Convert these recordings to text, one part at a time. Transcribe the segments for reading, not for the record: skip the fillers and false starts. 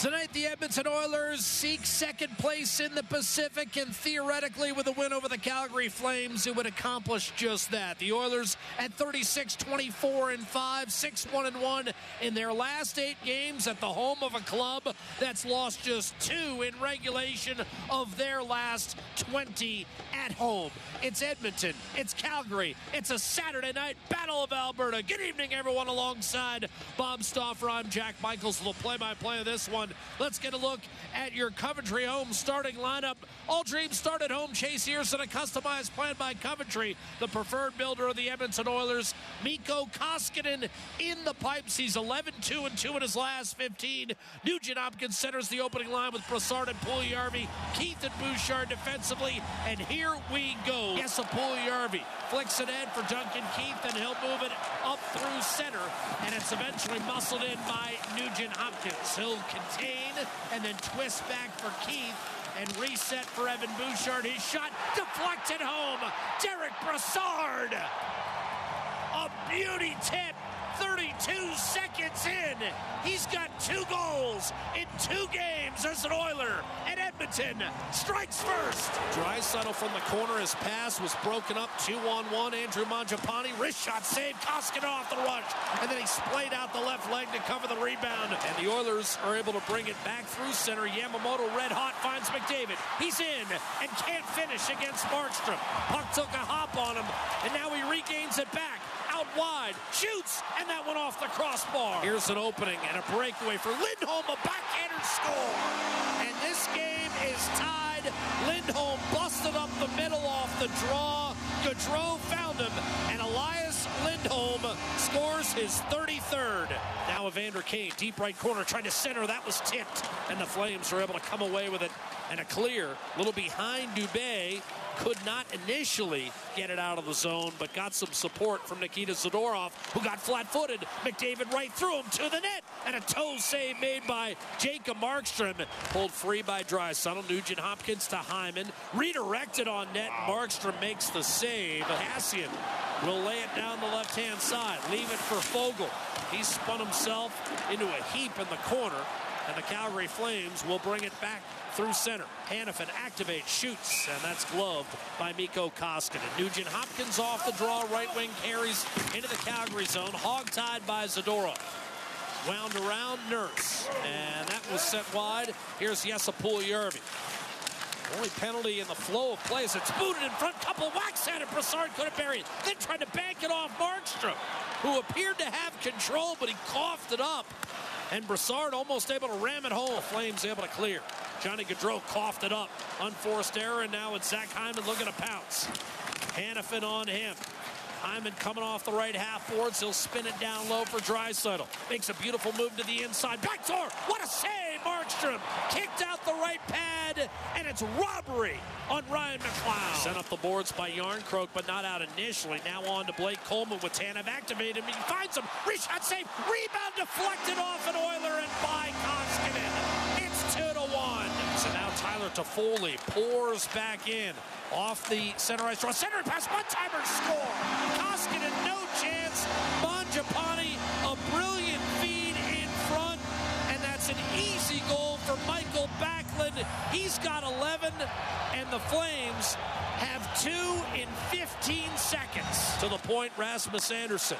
Tonight, the Edmonton Oilers seek second place in the Pacific, and theoretically, with a win over the Calgary Flames, it would accomplish just that. The Oilers at 36-24-5, 6-1-1 in their last 8 games at the home of a club that's lost just 2 in regulation of their last 20 at home. It's Edmonton. It's Calgary. It's a Saturday night battle of Alberta. Good evening, everyone, alongside Bob Stauffer. I'm Jack Michaels, the play-by-play of this one. Let's get a look at your Coventry home starting lineup. All dreams start at home. Chase Earson, a customized plan by Coventry, the preferred builder of the Edmonton Oilers. Mikko Koskinen in the pipes. He's 11-2-2 in his last 15. Nugent Hopkins centers the opening line with Broussard and Puljujärvi, Keith and Bouchard defensively, and here we go. Yes, a Puljujärvi flicks it in for Duncan Keith, and he'll move it up through center, and it's eventually muscled in by Nugent Hopkins. He'll contain and then twist back for Keith and reset for Evan Bouchard. His shot deflected home. Derek Broussard, a beauty tip. 32 seconds in, he's got 2 goals in 2 games as an Oiler, and Edmonton strikes first. Draisaitl from the corner, his pass was broken up, 2-on-1, Andrew Mangiapane, wrist shot saved, Koskinen off the rush, and then he splayed out the left leg to cover the rebound, and the Oilers are able to bring it back through center. Yamamoto, red hot, finds McDavid, he's in, and can't finish against Markstrom. Puck took a hop on him, and now he regains it back. Out wide, shoots, and that one off the crossbar. Here's an opening and a breakaway for Lindholm, a backhander score. And this game is tied. Lindholm busted up the middle off the draw. Gaudreau found him, and Elias Lindholm scores his 33rd. Now Evander Kane, deep right corner, trying to center. That was tipped, and the Flames were able to come away with it. And a clear, little behind Dubé. Could not initially get it out of the zone, but got some support from Nikita Zadorov, who got flat-footed. McDavid right through him to the net, and a toe save made by Jacob Markstrom. Pulled free by Draisaitl. Nugent Hopkins to Hyman. Redirected on net. Markstrom makes the save. Cassian will lay it down the left-hand side. Leave it for Fogle. He spun himself into a heap in the corner, and the Calgary Flames will bring it back through center. Hanifin activates, shoots, and that's gloved by Mikko Koskinen. Nugent Hopkins off the draw, right wing carries into the Calgary zone, hog-tied by Zadorov. Wound around Nurse, and that was set wide. Here's Jesper Puljujärvi. Only penalty in the flow of plays. It's booted in front, couple whacks at it. Broussard couldn't bury it. Then tried to bank it off Markstrom, who appeared to have control, but he coughed it up. And Broussard almost able to ram it home. Flames able to clear. Johnny Gaudreau coughed it up. Unforced error, and now it's Zach Hyman looking to pounce. Hanifin on him. Hyman coming off the right half boards. He'll spin it down low for Draisaitl. Makes a beautiful move to the inside. Backdoor! What a save! Markstrom kicked out the right pad, and it's robbery on Ryan McLeod. Sent up the boards by Järnkrok, but not out initially. Now on to Blake Coleman with Tanev activated. He finds him. Reshot save. Rebound deflected off an Oiler and by Koskinen. It's 2-1. So now Tyler Toffoli pours back in. Off the center ice draw, center pass, one-timer score. Koskinen, no chance. Mangiapane, a brilliant feed in front, and that's an easy goal for Michael Backlund. He's got 11, and the Flames have 2 in 15 seconds. To the point, Rasmus Anderson.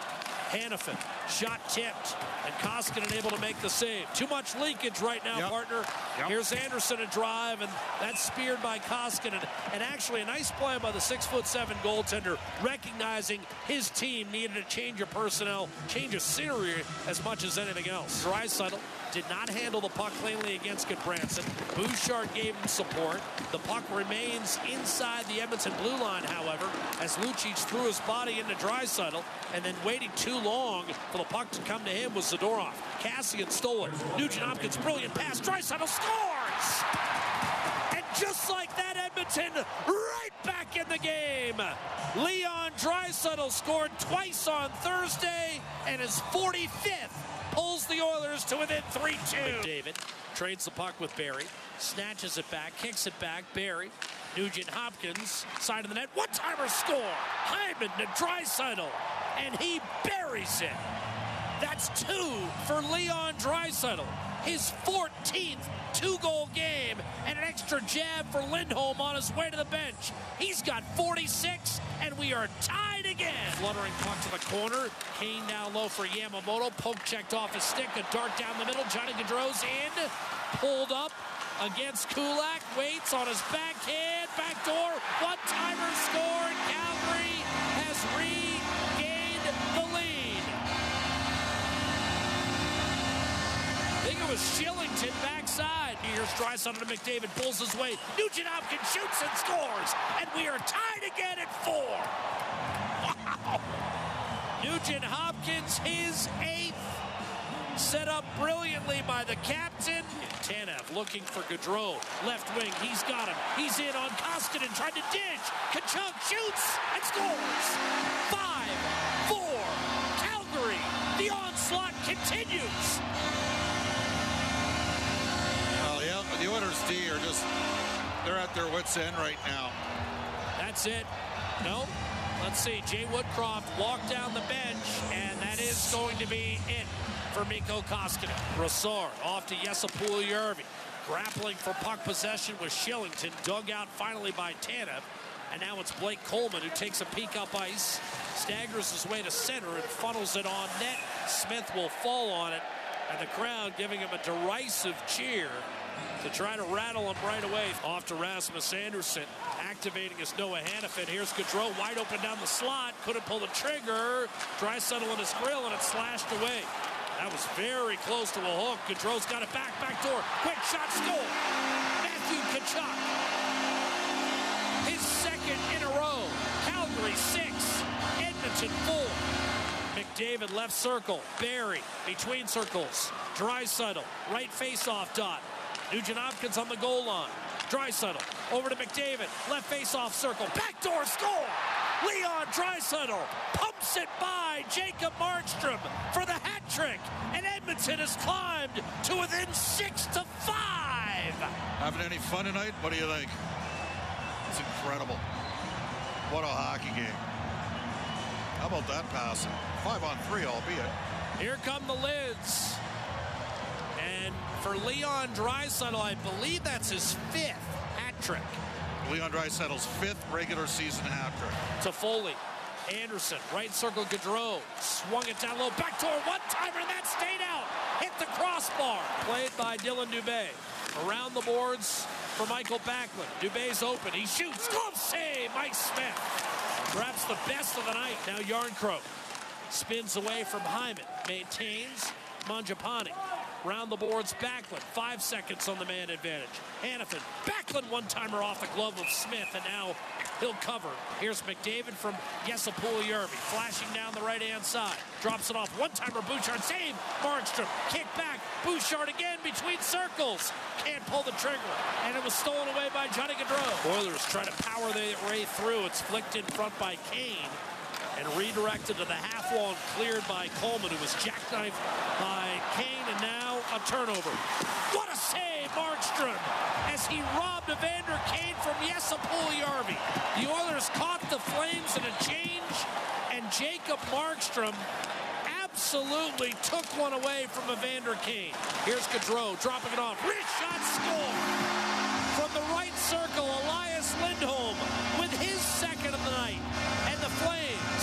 Hanifin, shot tipped, and Koskinen able to make the save. Too much leakage right now, partner. Here's Anderson, a drive, and that's speared by Koskinen. And actually, a nice play by the 6'7" goaltender, recognizing his team needed a change of personnel, change of scenery as much as anything else. Draisaitl did not handle the puck cleanly against Goodbranson. Bouchard gave him support. The puck remains inside the Edmonton blue line, however, as Lucic threw his body into Draisaitl, and then waiting too long for the puck to come to him was Zadorov. Cassian stole it. Nugent Hopkins, brilliant pass. Draisaitl scores! And just like that, Edmonton right back in the game. Leon Draisaitl scored twice on Thursday, and his 45th pulls the Oilers to within 3-2. McDavid trades the puck with Barry, snatches it back, kicks it back, Barry, Nugent Hopkins, side of the net, one-timer score, Hyman to Draisaitl, and he buries it. That's 2 for Leon Draisaitl. his 14th two-goal game, and an extra jab for Lindholm on his way to the bench. He's got 46, and we are tied again. Fluttering puck to the corner. Kane now low for Yamamoto. Poke checked off his stick. A dart down the middle. Johnny Gaudreau's in. Pulled up against Kulak. Waits on his backhand. Backdoor. One-timer scored. Calgary has regained the lead. I think it was Shillington backside. Here's Draisaitl to McDavid. Pulls his weight. Nugent Hopkins shoots and scores. And we are tied again at 4. Wow. Nugent Hopkins, his 8th. Set up brilliantly by the captain. Tanev looking for Gaudreau. Left wing, he's got him. He's in on Koskinen, trying to ditch. Kachuk shoots and scores. 5-4. Calgary, the onslaught continues. Well, yeah, the Oilers D are just, they're at their wits' end right now. That's it. No. Let's see, Jay Woodcroft walked down the bench, and that is going to be it for Mikko Koskinen. Broussard off to Jesper Puljujärvi. Grappling for puck possession with Shillington, dug out finally by Tanev. And now it's Blake Coleman who takes a peek up ice, staggers his way to center and funnels it on net. Smith will fall on it, and the crowd giving him a derisive cheer to try to rattle him right away. Off to Rasmus Anderson, activating his Noah Hannafin. Here's Gaudreau, wide open down the slot, couldn't pull the trigger. Draisaitl in his grill, and it slashed away. That was very close to a hook. Gaudreau's got it back, back door. Quick shot, score. Matthew Kachuk, his second in a row. Calgary 6, Edmonton 4. McDavid left circle, Barry between circles. Draisaitl, right face-off dot. Nugent Hopkins on the goal line. Draisaitl over to McDavid. Left face-off circle. Backdoor score! Leon Draisaitl pumps it by Jacob Markstrom for the hat trick. And Edmonton has climbed to within 6-5. Having any fun tonight? What do you think? It's incredible. What a hockey game. How about that passing? 5-on-3, albeit. Here come the Lids. And for Leon Draisaitl, I believe that's his 5th hat trick. Leon Draisaitl's 5th regular season hat trick. Toffoli, Anderson, right circle, Gaudreau, swung it down low, backdoor one-timer, and that stayed out. Hit the crossbar. Played by Dillon Dubé. Around the boards for Michael Backlund. Dubé's open, he shoots, glove save, Mike Smith. Perhaps the best of the night. Now Järnkrok spins away from Hyman, maintains Mangiapane. Round the boards, Backlund, 5 seconds on the man advantage. Hannafin, Backlund one-timer off the glove of Smith, and now he'll cover. Here's McDavid from Jesper Puljujärvi, flashing down the right-hand side. Drops it off, one-timer, Bouchard, save, Markstrom, kick back, Bouchard again between circles. Can't pull the trigger, and it was stolen away by Johnny Gaudreau. Oilers try to power their way through. It's flicked in front by Kane, and redirected to the half wall and cleared by Coleman, who was jackknifed by Kane, and now a turnover. What a save, Markstrom, as he robbed Evander Kane from Jesper Puljujärvi. The Oilers caught the Flames in a change, and Jacob Markstrom absolutely took one away from Evander Kane. Here's Gaudreau, dropping it off. Rich shot, score! From the right circle, Elias Lindholm with his 2nd of the night. And the Flames,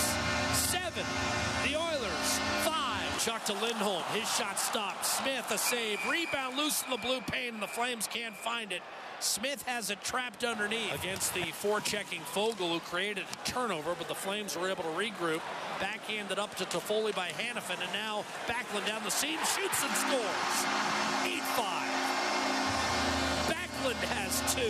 7. The Oilers, 5. Chuck to Lindholm. His shot stopped. Smith, a save. Rebound loose in the blue paint, and the Flames can't find it. Smith has it trapped underneath. Against the forechecking Fogle, who created a turnover, but the Flames were able to regroup. Backhanded up to Toffoli by Hannafin, and now Backlund down the seam, shoots and scores. 8-5. Backlund has 2.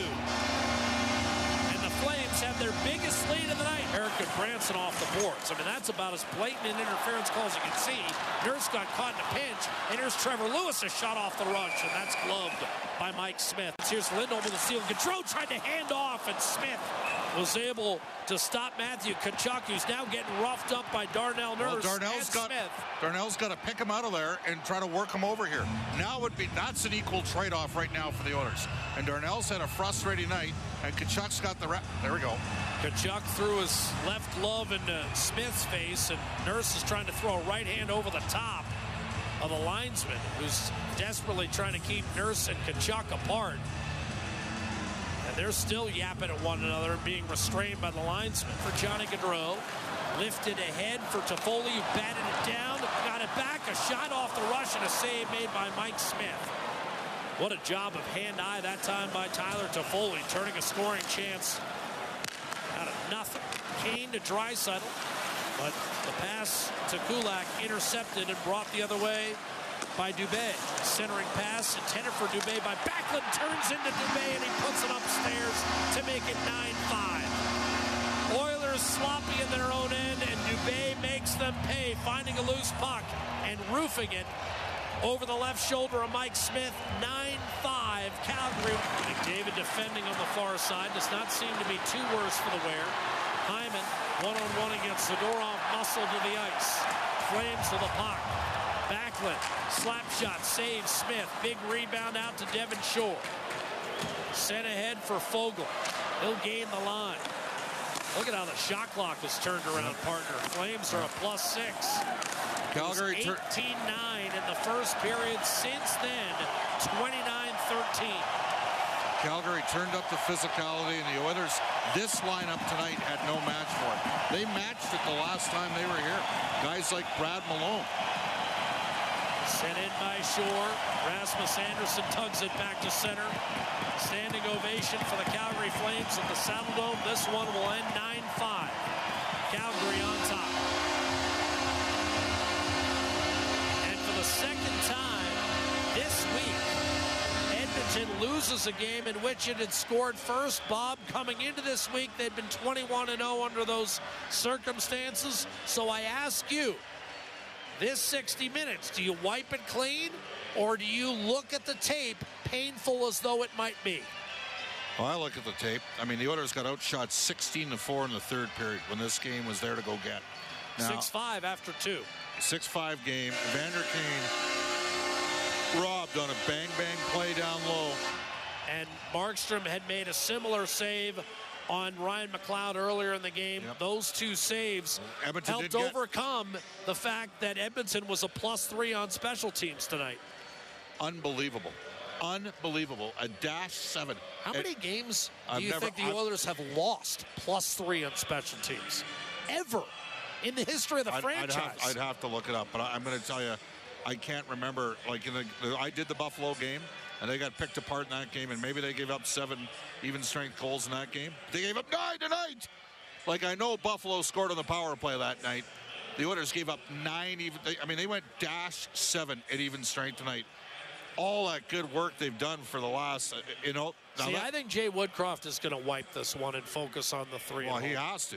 Flames have their biggest lead of the night. Eric Branson off the boards. I mean, that's about as blatant an interference call as you can see. Nurse got caught in a pinch, and here's Trevor Lewis, a shot off the rush, and that's gloved by Mike Smith. Here's Lindholm with the steal. Gaudreau tried to hand off, and Smith was able to stop Matthew Kachuk, who's now getting roughed up by Darnell Nurse. Well, Darnell's got to pick him out of there and try to work him over here. Now would be, that's an equal trade-off right now for the Oilers. And Darnell's had a frustrating night, and Kachuk's got the there we go. Kachuk threw his left glove into Smith's face, and Nurse is trying to throw a right hand over the top. of a linesman who's desperately trying to keep Nurse and Kachuk apart. And they're still yapping at one another and being restrained by the linesman. For Johnny Gaudreau, lifted ahead for Toffoli, who batted it down, got it back, a shot off the rush, and a save made by Mike Smith. What a job of hand-eye that time by Tyler Toffoli, turning a scoring chance out of nothing. Kane to Draisaitl, but the pass to Kulak intercepted and brought the other way by Dubé. Centering pass intended for Dubé by Backlund, turns into Dubé, and he puts it upstairs to make it 9-5. Oilers sloppy in their own end, and Dubé makes them pay, finding a loose puck and roofing it over the left shoulder of Mike Smith. 9-5 Calgary. McDavid defending on the far side, does not seem to be too worse for the wear. Hyman one-on-one against Zadorov, muscle to the ice. Flames to the puck. Backlund, slap shot, saves Smith. Big rebound out to Devin Shore. Sent ahead for Fogle. He'll gain the line. Look at how the shot clock is turned around, partner. Flames are a +6. Calgary 18-9 in the first period. Since then, 29-13. Calgary turned up the physicality, and the Oilers, this lineup tonight, had no match for it. They matched it the last time they were here. Guys like Brad Malone. Sent in by Shore. Rasmus Anderson tugs it back to center. Standing ovation for the Calgary Flames at the Saddle Dome. This one will end 9-5. Calgary on top. And for the second time this week, Edmonton loses a game in which it had scored first. Bob, coming into this week, they'd been 21-0 under those circumstances. So I ask you, this 60 minutes, do you wipe it clean, or do you look at the tape, painful as though it might be? Well, I look at the tape. I mean, the Oilers got outshot 16-4 in the third period when this game was there to go get. 6-5 after two. 6-5 game. Evander Kane robbed on a bang-bang play down low. And Markstrom had made a similar save on Ryan McLeod earlier in the game. Yep. Those two saves helped overcome the fact that Edmonton was a +3 on special teams tonight. Unbelievable. Unbelievable. A -7. How many games do you think the Oilers have lost +3 on special teams? Ever in the history of the franchise? I'd have to look it up, but I'm going to tell you, I can't remember. Like, I did the Buffalo game, and they got picked apart in that game, and maybe they gave up 7 even-strength goals in that game. They gave up 9 tonight. Like, I know Buffalo scored on the power play that night. The Oilers gave up 9 even. I mean, they went -7 at even-strength tonight. All that good work they've done for the last, you know. See, I think Jay Woodcroft is going to wipe this one and focus on the 3. Well, he has to.